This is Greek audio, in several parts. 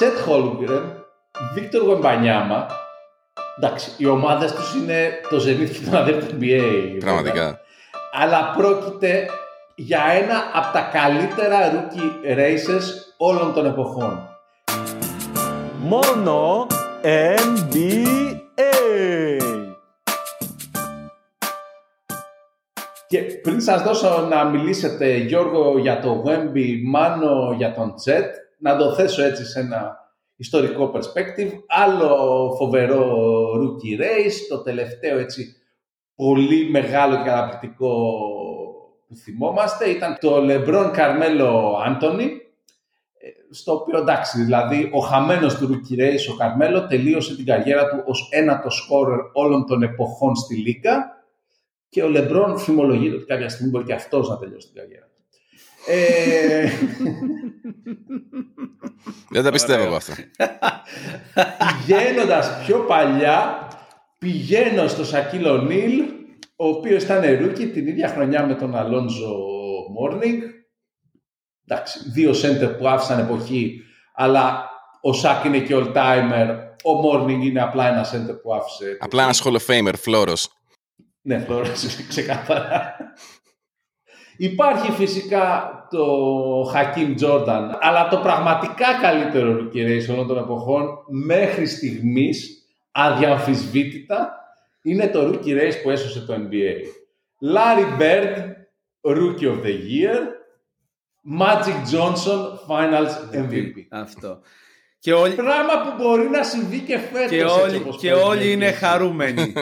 Τσέτ Χόλουγκρεν, Βίκτορ Γουεμπανιάμα. Εντάξει, οι ομάδες τους είναι το Zenit και το Αναδέρ του NBA. Πραγματικά. Αλλά πρόκειται για ένα από τα καλύτερα rookie races όλων των εποχών. Μόνο NBA. Και πριν σας δώσω να μιλήσετε, Γιώργο, για το Wemby, Μάνο για τον Τσέτ, να το θέσω έτσι σε ένα ιστορικό perspective. Άλλο φοβερό rookie race, το τελευταίο έτσι πολύ μεγάλο και καταπληκτικό που θυμόμαστε ήταν το LeBron Carmelo Anthony, στο οποίο εντάξει, δηλαδή ο χαμένος του rookie race, ο Carmelo, τελείωσε την καριέρα του ως ένατος σκόρερ όλων των εποχών στη Λίγκα. Και ο LeBron φημολογείται ότι κάποια στιγμή μπορεί και αυτός να τελειώσει την καριέρα του. Δεν τα πιστεύω εγώ αυτό. Πηγαίνοντας πιο παλιά, πηγαίνω στο Σακίλο Νίλ, ο οποίος ήταν ρούκι την ίδια χρονιά με τον Αλόνσο Μόρνιγκ. Εντάξει, δύο σέντερ που άφησαν εποχή, αλλά ο Σάκ είναι και all-timer, ο Μόρνιγκ είναι απλά ένα σέντερ που άφησε εποχή. Απλά ένας Hall of Famer, φλόρος. Ναι, φλόρος, ξεκάθαρα. Υπάρχει φυσικά το Χακίμ Τζόρνταν, αλλά το πραγματικά καλύτερο rookie race όλων των εποχών μέχρι στιγμής, αδιαμφισβήτητα, είναι το rookie race που έσωσε το NBA. Larry Bird, Rookie of the Year, Magic Johnson, Finals MVP. Αυτό. Και όλοι... Πράγμα που μπορεί να συμβεί και φέτος. Και όλοι, και όλοι είναι χαρούμενοι.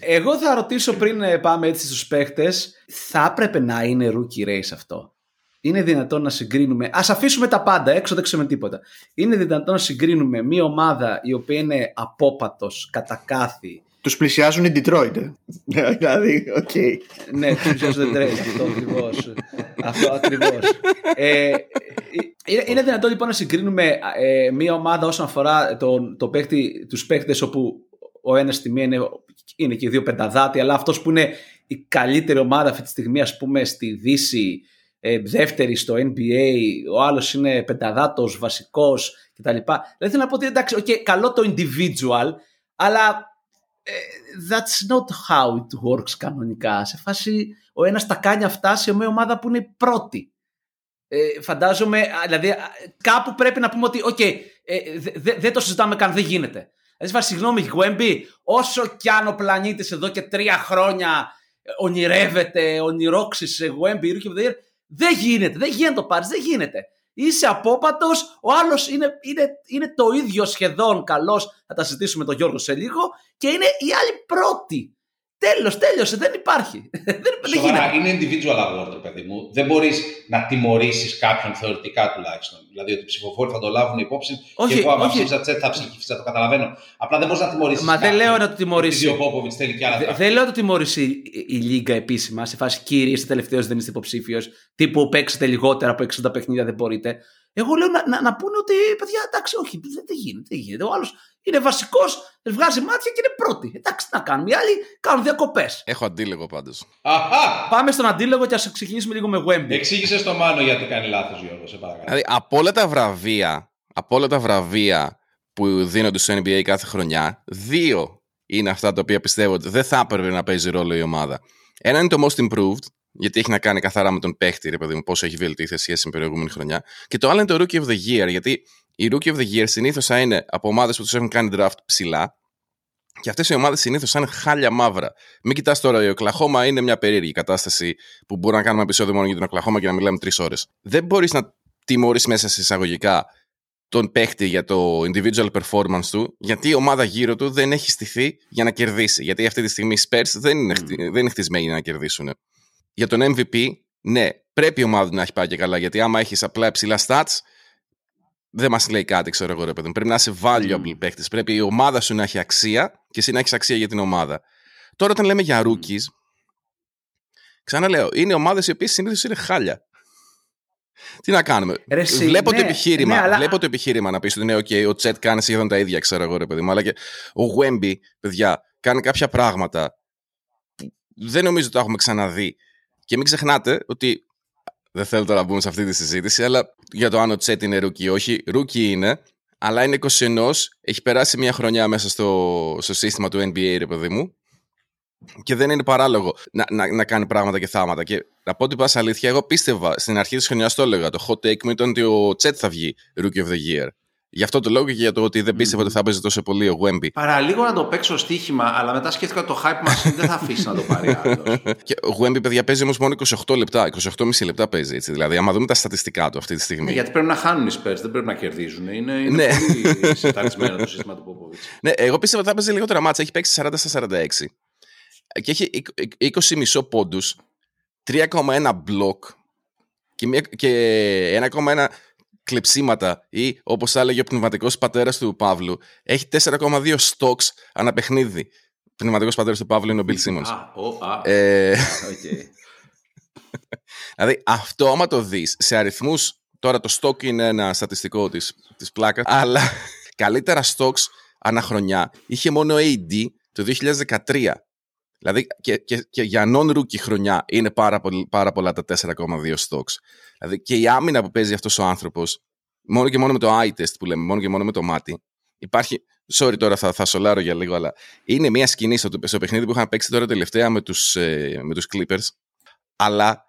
Εγώ θα ρωτήσω πριν πάμε έτσι στους παίχτες, θα έπρεπε να είναι rookie race αυτό? Είναι δυνατόν να συγκρίνουμε? Ας αφήσουμε τα πάντα έξω, δεν ξέρουμε τίποτα. Είναι δυνατόν να συγκρίνουμε μια ομάδα η οποία είναι απόπατος κατά κάθι? Τους πλησιάζουν οι Ντιτρόιτ. Δηλαδή, οκ. Ναι, τους πλησιάζουν οι Ντιτρόιτ. Αυτό ακριβώς. Αυτό ακριβώς. Είναι δυνατόν λοιπόν να συγκρίνουμε μία ομάδα όσον αφορά τους παίχτες, όπου ο ένας στη μία είναι και οι δύο πενταδάτη, αλλά αυτός που είναι η καλύτερη ομάδα αυτή τη στιγμή, ας πούμε, στη Δύση, δεύτερη στο NBA, ο άλλος είναι πενταδάτος, βασικός κτλ. Δηλαδή θέλω να πω ότι εντάξει, okay, καλό το individual, αλλά that's not how it works κανονικά. Σε φάση ο ένας τα κάνει αυτά σε μια ομάδα που είναι πρώτη. Φαντάζομαι, δηλαδή κάπου πρέπει να πούμε ότι okay, δεν το συζητάμε καν, δεν γίνεται. Δηλαδή φάση, συγγνώμη Γουέμπι, όσο κι αν ο πλανήτης εδώ και 3 χρόνια ονειρεύεται, ονειρόξησε Γουέμπι, δεν γίνεται το πάρεις, δεν γίνεται. Είσαι απόπατος, ο άλλος είναι το ίδιο σχεδόν καλός, θα τα συζητήσουμε με τον Γιώργο σε λίγο, και είναι η άλλη πρώτη. Τέλειωσε, δεν υπάρχει. Σοβαρά, είναι individual award, παιδί μου. Δεν μπορείς να τιμωρήσεις κάποιον θεωρητικά τουλάχιστον. Δηλαδή ότι οι ψηφοφόροι θα το λάβουν υπόψη. Όχι, και εγώ άμα ψήφισα Τσέτ θα ψήφισα, το καταλαβαίνω. Απλά δεν μπορείς να τιμωρήσεις. Μα δεν λέω να το τιμωρήσει. Δεν λέω να το τιμωρήσει η Λίγκα επίσημα. Σε φάση, κύριε, είστε τελευταίος, δεν είστε υποψήφιος. Τύπου παίξετε λιγότερα από 60 παιχνίδια, δεν μπορείτε. Εγώ λέω να πούνε ότι παιδιά, εντάξει, όχι, δεν γίνεται. Ο άλλος είναι βασικός, βγάζει μάτια και είναι πρώτη. Εντάξει, να κάνουμε. Οι άλλοι κάνουν διακοπές. Έχω αντίλογο πάντως. Αχα! Πάμε στον αντίλογο και ας ξεκινήσουμε λίγο με Wemby. Εξήγησε το Μάνο γιατί κάνει λάθος, Γιώργο, σε παρακαλώ. Δηλαδή, από όλα τα βραβεία που δίνονται στο NBA κάθε χρονιά, 2 είναι αυτά τα οποία πιστεύω ότι δεν θα έπρεπε να παίζει ρόλο η ομάδα. Ένα είναι το Most Improved, γιατί έχει να κάνει καθαρά με τον παίχτη, ρε παιδί μου, πόσο έχει βελτιωθεί σε σχέση με την προηγούμενη χρονιά. Και το άλλο είναι το Rookie of the Year, γιατί οι Rookie of the Year συνήθως θα είναι από ομάδες που τους έχουν κάνει draft ψηλά, και αυτές οι ομάδες συνήθως θα είναι χάλια μαύρα. Μην κοιτάς τώρα, η Οκλαχώμα είναι μια περίεργη κατάσταση που μπορούμε να κάνουμε επεισόδιο μόνο για την Οκλαχώμα και να μιλάμε 3 ώρες. Δεν μπορείς να τιμωρείς μέσα σε εισαγωγικά τον παίχτη για το individual performance του, γιατί η ομάδα γύρω του δεν έχει στηθεί για να κερδίσει. Γιατί αυτή τη στιγμή οι Spurs δεν είναι χτισμένοι να κερδίσουν. Για τον MVP, ναι, πρέπει η ομάδα να έχει πάει και καλά. Γιατί άμα έχεις απλά ψηλά stats, δεν μας λέει κάτι, ξέρω εγώ, ρε παιδί. Πρέπει να είσαι valuable παίκτης. Πρέπει η ομάδα σου να έχει αξία και εσύ να έχεις αξία για την ομάδα. Τώρα, όταν λέμε για rookies, ξαναλέω, είναι ομάδες οι οποίες συνήθως είναι χάλια. Τι να κάνουμε. Βλέπω το επιχείρημα να πεις ότι ναι, okay, ο Τσέτ κάνει σχεδόν τα ίδια, ξέρω εγώ, ρε παιδί. Αλλά και ο Wemby, παιδιά, κάνει κάποια πράγματα που δεν νομίζω ότι τα έχουμε ξαναδεί. Και μην ξεχνάτε ότι, δεν θέλω τώρα να μπούμε σε αυτή τη συζήτηση, αλλά για το αν ο Τσέτ είναι ρούκι ή όχι, ρούκι είναι, αλλά είναι 21, έχει περάσει μια χρονιά μέσα στο σύστημα του NBA, ρε παιδί μου, και δεν είναι παράλογο να κάνει πράγματα και θάματα. Και να πω την πάση αλήθεια, εγώ πίστευα στην αρχή της χρονιάς, το έλεγα, το hot take μου ήταν ότι ο Τσέτ θα βγει Rookie of the Year. Γι' αυτό το λόγο και για το ότι δεν πίστευα ότι θα παίζει τόσο πολύ ο Wemby. Παραλίγο να το παίξω στοίχημα, αλλά μετά σκέφτηκα το hype μας δεν θα αφήσει να το πάρει άλλος. Και ο Wemby, παιδιά, παίζει όμως μόνο 28 λεπτά, 28,5 λεπτά παίζει. Έτσι. Δηλαδή, άμα δούμε τα στατιστικά του αυτή τη στιγμή. Ναι, γιατί πρέπει να χάνουν οι Spurs, δεν πρέπει να κερδίζουν. Είναι πολύ σεταρισμένο το σύστημα του Ποποβίτσι. Ναι, εγώ πίστευα ότι θα παίζει λιγότερα μάτσα. Έχει παίξει 40 στα 46 και έχει 20,5 πόντους, 3,1 μπλοκ και 1,1 κλεψίματα, ή όπως έλεγε ο πνευματικός πατέρας του Παύλου, έχει 4,2 stocks ανά παιχνίδι. Πνευματικός πατέρας του Παύλου είναι ο Bill Simmons. Okay. Δηλαδή αυτό άμα το δεις σε αριθμούς, τώρα το stock είναι ένα στατιστικό της πλάκας, αλλά καλύτερα stocks ανά χρονιά είχε μόνο AD το 2013. Δηλαδή και για non-rookie χρονιά είναι πάρα πολλά τα 4,2 stocks. Δηλαδή και η άμυνα που παίζει αυτός ο άνθρωπος, μόνο και μόνο με το eye test που λέμε, μόνο και μόνο με το μάτι, υπάρχει. Sorry, τώρα θα σολάρω για λίγο, αλλά είναι μια σκηνή στο παιχνίδι που είχαν παίξει τώρα τελευταία με τους Clippers. Αλλά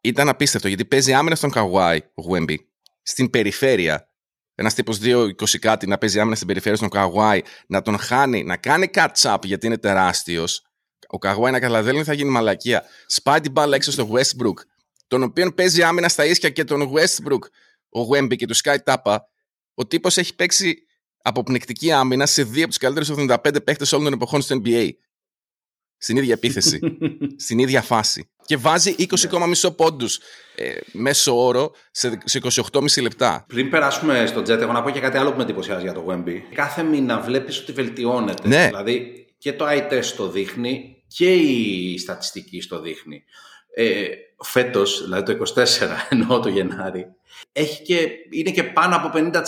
ήταν απίστευτο, γιατί παίζει άμυνα στον Καγάη ο Wemby στην περιφέρεια. Ένας τύπος 2-20 κάτι να παίζει άμυνα στην περιφέρεια στον Καγάη, να τον χάνει, να κάνει catch up γιατί είναι τεράστιος. Ο Καγουάι να καλαδέλνει θα γίνει μαλακία. Σπάει την μπάλα έξω στο Westbrook, τον οποίον παίζει άμυνα στα ίσια και τον Westbrook ο Wemby, και του σκάει τάπα. Ο τύπος έχει παίξει αποπνικτική άμυνα σε δύο από τους καλύτερους 75 παίχτες όλων των εποχών στο NBA. Στην ίδια επίθεση, στην ίδια φάση. Και βάζει 20,5 πόντους μέσο όρο σε 28,5 λεπτά. Πριν περάσουμε στο Jet, έχω να πω και κάτι άλλο που με εντυπωσιάζει για το Wemby. Κάθε μήνα βλέπεις ότι βελτιώνεται. Ναι. Δηλαδή, και το eye test το δείχνει και η στατιστική το δείχνει. Φέτος, δηλαδή το 24 εννοώ το Γενάρη, είναι και πάνω από 50%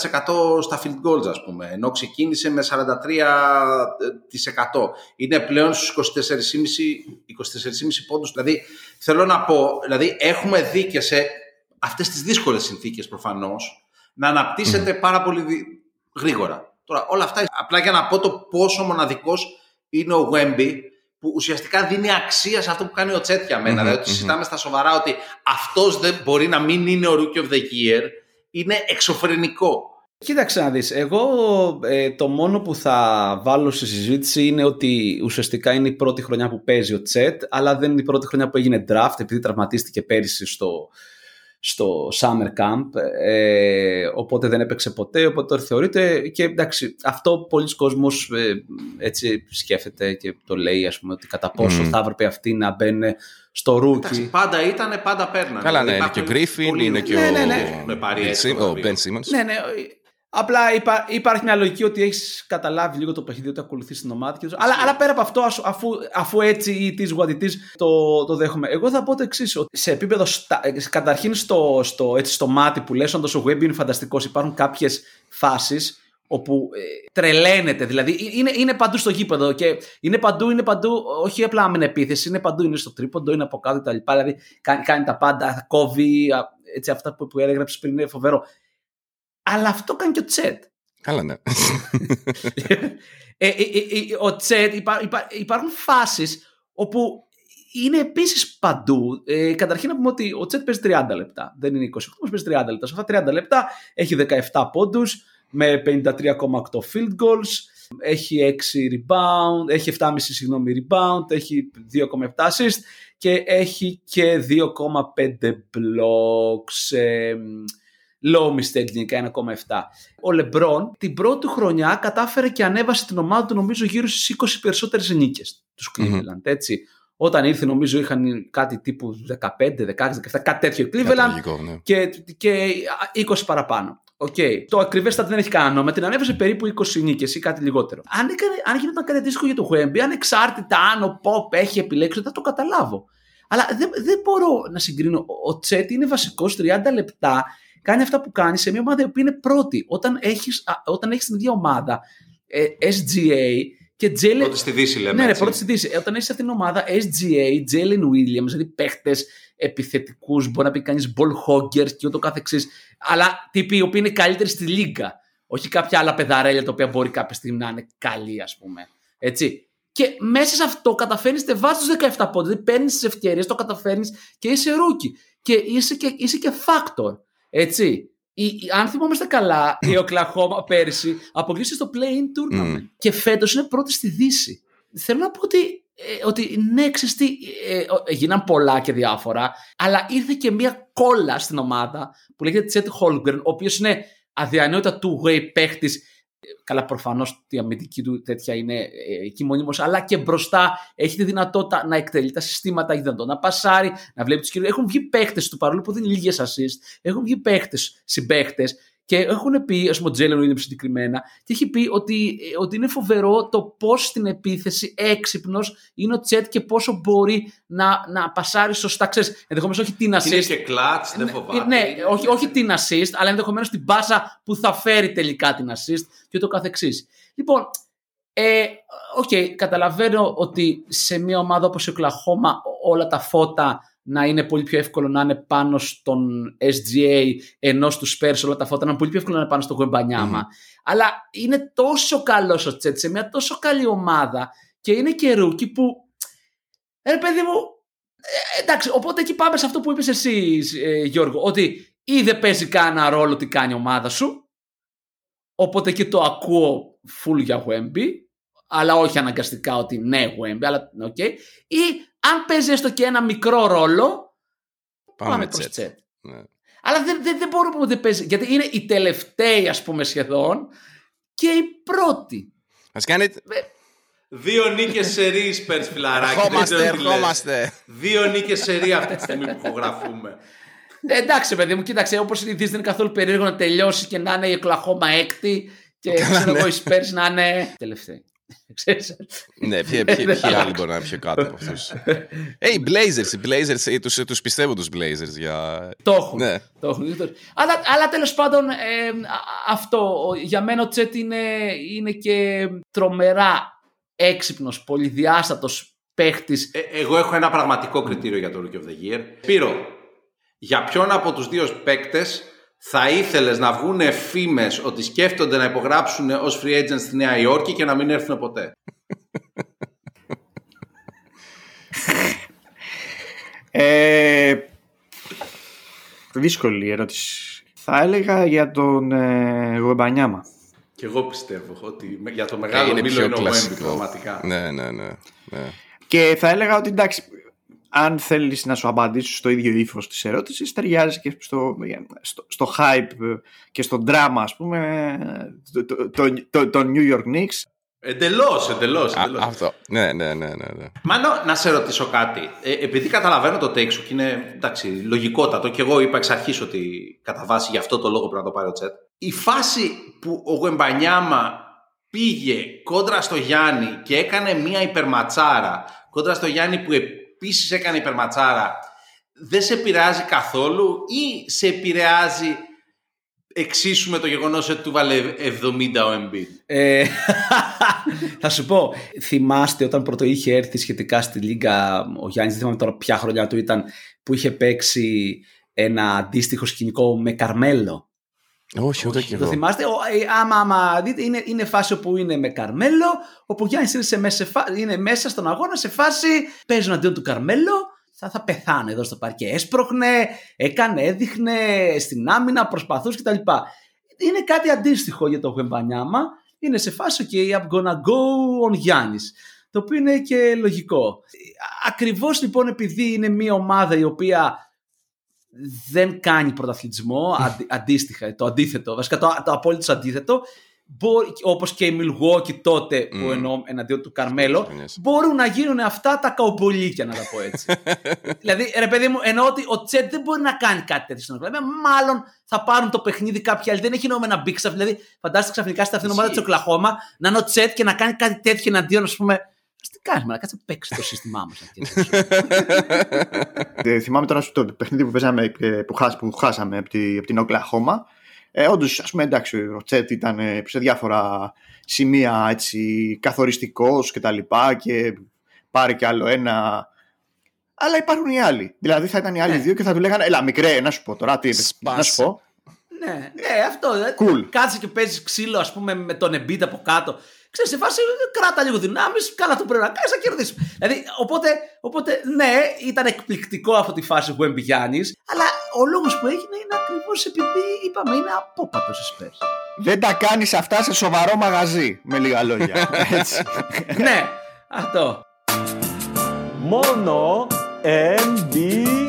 στα field goals, ας πούμε, ενώ ξεκίνησε με 43%. Είναι πλέον στους 24,5 πόντους. Δηλαδή θέλω να πω, δηλαδή, έχουμε δει και σε αυτές τις δύσκολες συνθήκες προφανώς να αναπτύσσεται πάρα πολύ γρήγορα. Τώρα όλα αυτά απλά για να πω το πόσο μοναδικός είναι ο Wemby, που ουσιαστικά δίνει αξία σε αυτό που κάνει ο Τσέτ για μένα. Δηλαδή, συζητάμε στα σοβαρά ότι αυτός δεν μπορεί να μην είναι ο Rookie of the Year. Είναι εξωφρενικό. Κοίταξε να δεις. Εγώ το μόνο που θα βάλω στη συζήτηση είναι ότι ουσιαστικά είναι η πρώτη χρονιά που παίζει ο Τσέτ, αλλά δεν είναι η πρώτη χρονιά που έγινε draft, επειδή τραυματίστηκε πέρυσι στο Summer Camp, οπότε δεν έπαιξε ποτέ, οπότε τώρα θεωρείται, και εντάξει, αυτό πολλοί κόσμος έτσι σκέφτεται και το λέει, ας πούμε, ότι κατά πόσο θα έπρεπε αυτοί να μπαίνουν στο ρούκι. Πάντα ήτανε, πάντα παίρνανε. Καλά, ναι, είναι και ο Γκρίφιν, είναι και ο Μπεν Σίμονς. Ναι. Απλά υπάρχει μια λογική ότι έχεις καταλάβει λίγο το παιχνίδι, ότι ακολουθείς την ομάδα. Αλλά πέρα από αυτό, αφού έτσι ή τη γουαντιτή το δέχομαι. Εγώ θα πω το εξής. Σε επίπεδο, καταρχήν στο μάτι που λες, όντως ο Wemby είναι φανταστικός. Υπάρχουν κάποιες φάσεις όπου τρελαίνεται. Δηλαδή είναι παντού στο γήπεδο. Και είναι παντού, όχι απλά με επίθεση, είναι παντού. Είναι στο τρίποντο, είναι από κάτω κτλ. Δηλαδή κάνει τα πάντα, κόβει. Έτσι, αυτά που έγραψε πριν είναι φοβερό. Αλλά αυτό κάνει και ο Τσέτ. Καλά, ναι. Ο Τσέτ, υπάρχουν φάσεις όπου είναι επίσης παντού. Καταρχήν να πούμε ότι ο Τσέτ παίζει 30 λεπτά. Δεν είναι 28, παίζει 30 λεπτά. Σε αυτά 30 λεπτά έχει 17 πόντους με 53,8 field goals. Έχει 6 rebound, έχει 7,5 rebound, έχει 2,7 assist και έχει και 2,5 blocks. Low mistake γενικά 1,7. Ο LeBron την πρώτη χρονιά κατάφερε και ανέβασε την ομάδα του, νομίζω, γύρω στις 20 περισσότερες νίκες τους Cleveland. Έτσι. Όταν ήρθε, νομίζω, είχαν κάτι τύπου 15, 16, 17, κάτι τέτοιο Cleveland, ναι. και 20 παραπάνω. Okay. Το ακριβέστατα δεν έχει κανένα νόημα. Την ανέβασε περίπου 20 νίκες ή κάτι λιγότερο. Αν γινόταν κάτι αντίστοιχο για το Wemby, ανεξάρτητα αν ο Pop έχει επιλέξει, θα το καταλάβω. Αλλά δεν μπορώ να συγκρίνω. Ο Τσέτ είναι βασικός 30 λεπτά. Κάνει αυτά που κάνει σε μια ομάδα που είναι πρώτη. Όταν έχεις την ίδια ομάδα, SGA και Jalen. Πρώτη στη Δύση, λέμε. Ναι, πρώτη στη Δύση. Όταν έχεις αυτήν την ομάδα, SGA, Jalen Williams, δηλαδή παίχτες επιθετικούς, μπορεί να πει κανείς ball hogger και ούτω καθεξής. Αλλά τύποι οι οποίοι είναι καλύτεροι στη λίγα. Όχι κάποια άλλα παιδαρέλια τα οποία μπορεί κάποια στιγμή να είναι καλή, ας πούμε. Έτσι. Και μέσα σε αυτό καταφέρνεις βάζεις τους 17 πόντους. Δηλαδή παίρνεις τις ευκαιρίες, το καταφέρνεις και είσαι ρούκι. Και είσαι και factor. Έτσι. Αν θυμόμαστε καλά, η Οκλαχόμα πέρυσι αποκλείστηκε στο play-in tournament. Και φέτος είναι πρώτη στη Δύση. Θέλω να πω ότι ναι, ξεστή, γίναν πολλά και διάφορα, αλλά ήρθε και μία κόλλα στην ομάδα που λέγεται Τσέτ Χόλουγκρεν, ο οποίος είναι αδιανόητα two-way παίχτης. Καλά, προφανώς η αμυντική του τέτοια είναι εκεί μονίμως, αλλά και μπροστά έχει τη δυνατότητα να εκτελεί τα συστήματα, έχει δυνατότητα να πασάρει, να βλέπει τους κύριους. Έχουν βγει παίχτες του παρόλο που δίνει λίγες assist, έχουν βγει παίχτες, συμπαίχτες. Και έχουν πει, ας πούμε, ο Jalen Williams συγκεκριμένα, και έχει πει ότι είναι φοβερό το πώς στην επίθεση έξυπνος είναι ο Τσέτ και πόσο μπορεί να πασάρει σωστά. Ξέρεις, ενδεχομένως όχι την assist. Είναι και κλατς, δεν φοβάται. Ναι, όχι την assist, αλλά ενδεχομένως την πάσα που θα φέρει τελικά την assist και ούτω καθεξής. Λοιπόν, καταλαβαίνω ότι σε μια ομάδα όπως η Οκλαχόμα όλα τα φώτα να είναι πολύ πιο εύκολο να είναι πάνω στον SGA, ενώ στους Spurs όλα τα φώτα να είναι πολύ πιο εύκολο να είναι πάνω στον Γουεμπανιάμα. Αλλά είναι τόσο καλός ο Τσέτ σε μια τόσο καλή ομάδα και είναι και ρούκι που παιδί μου, εντάξει, οπότε εκεί πάμε σε αυτό που είπες εσύ, Γιώργο, ότι ή δεν παίζει κανένα ρόλο τι κάνει η ομάδα σου, οπότε και το ακούω full για Wemby, αλλά όχι αναγκαστικά ότι ναι Wemby, αλλά okay. Ή αν παίζει έστω και ένα μικρό ρόλο, πάμε προς Τσέτ. Ναι. Αλλά δεν μπορούμε να παίζει, γιατί είναι η τελευταία, ας πούμε, σχεδόν και η πρώτη. Ας κάνετε... 2 νίκες σερί, Spurs, φιλαράκι. Ερχόμαστε. 2 νίκες σερί αυτή τη στιγμή που υπογραφούμε. Εντάξει, παιδί μου, κοίταξε, όπως είναι η Δύση, δεν είναι καθόλου περίεργο να τελειώσει και να είναι η Οκλαχόμα έκτη και ξέρω εγώ η Spurs να είναι τελευταία. Ναι, ποιοι άλλοι μπορεί να είναι πιο κάτω από αυτούς? Οι Blazers, τους πιστεύω τους Blazers για... Το έχουν. Αλλά τέλος πάντων, αυτό για μένα ο Τσέτ είναι και τρομερά έξυπνος, πολυδιάστατος παίχτης. Εγώ έχω ένα πραγματικό κριτήριο για το Rookie of the Year. Σπύρο, για ποιον από τους δύο παίκτες θα ήθελες να βγουν φήμες ότι σκέφτονται να υπογράψουν ως free agent στη Νέα Υόρκη και να μην έρθουν ποτέ? Δύσκολη ερώτηση. Θα έλεγα για τον Γουεμπανιάμα. Και εγώ πιστεύω ότι για το μεγάλο μήλο είναι ο Wemby πραγματικά. Ναι. Και θα έλεγα ότι εντάξει, αν θέλεις να σου απαντήσεις στο ίδιο ύφος της ερώτησης, ταιριάζει και στο hype και στο drama, ας πούμε, το New York Knicks. Εντελώς. Αυτό. Ναι. Μάνο, να σε ρωτήσω κάτι. Επειδή καταλαβαίνω το take σου και είναι, εντάξει, λογικότατο, και εγώ είπα εξ αρχής ότι κατά βάση γι' αυτό το λόγο πρέπει να το πάρει ο Τσέτ. Η φάση που ο Γουεμπανιάμα πήγε κόντρα στο Γιάννη και έκανε μια υπερματσάρα κόντρα στο Γιάννη που επίσης έκανε υπερματσάρα, δεν σε επηρεάζει καθόλου ή σε επηρεάζει εξίσου με το γεγονός ότι του βάλε 70 ο Embiid? Θα σου πω, θυμάστε όταν πρώτο είχε έρθει σχετικά στη Λίγκα ο Γιάννης, δεν θυμάμαι τώρα ποια χρονιά του ήταν, που είχε παίξει ένα αντίστοιχο σκηνικό με Καρμέλο? Όχι, ούτε και εγώ. Το θυμάστε? Άμα δείτε, είναι φάση όπου είναι με Καρμέλο, όπου ο Γιάννης είναι μέσα στον αγώνα σε φάση παίζουν αντίον του Καρμέλο, θα πεθάνε εδώ στο παρκέ. Έσπροχνε, έδειχνε στην άμυνα, προσπαθούσε κτλ. Είναι κάτι αντίστοιχο για το Γουεμπανιάμα. Είναι σε φάση okay, I'm gonna go on Γιάννης, το οποίο είναι και λογικό. Ακριβώς λοιπόν επειδή είναι μια ομάδα η οποία δεν κάνει πρωταθλητισμό, αντίστοιχα, το αντίθετο, βασικά το απόλυτο αντίθετο, όπως και οι Μιλγουόκι τότε που εννοώ εναντίον του Καρμέλο, μπορούν να γίνουν αυτά τα καουμπολίκια, να τα πω έτσι. Δηλαδή, ρε παιδί μου, εννοώ ότι ο Τσέτ δεν μπορεί να κάνει κάτι τέτοιο στην Οκλαχόμα. Μάλλον θα πάρουν το παιχνίδι κάποιοι άλλοι. Δεν έχει νόημα να μπει ξαφνικά. Δηλαδή, φαντάζεστε ξαφνικά στην αυτήν ομάδα της Οκλαχόμα να είναι ο Τσέτ και να κάνει κάτι τέτοιο εναντίον, ας πούμε. Τι κάνεις, μάνα, κάτσε να παίξει το σύστημά μας. Θυμάμαι τώρα το παιχνίδι που χάσαμε από την Οκλαχόμα. Όντως, ας πούμε, εντάξει, ο Τσέτ ήταν σε διάφορα σημεία έτσι, καθοριστικός και τα λοιπά, και πάρει κι άλλο ένα. Αλλά υπάρχουν οι άλλοι. Δηλαδή θα ήταν οι άλλοι δύο και θα του λέγανε, έλα μικρέ, να σου πω τώρα τι. Να σου πω. Ναι, ναι, αυτό. Cool. Κάτσε και παίζει ξύλο, ας πούμε, με τον Embiid από κάτω. Ξέρεις, σε φάση κράτα λίγο δυνάμεις, καλά το πρέπει να κάνεις, θα κερδίσεις. Δηλαδή, οπότε, ναι, ήταν εκπληκτικό αυτή τη φάση που έμπει Γιάννης, αλλά ο λόγος που έγινε είναι ακριβώς επειδή, είπαμε, είναι απόπατος στις Σπέρς. Δεν τα κάνεις αυτά σε σοβαρό μαγαζί, με λίγα λόγια. Ναι, αυτό. Μόνο MD.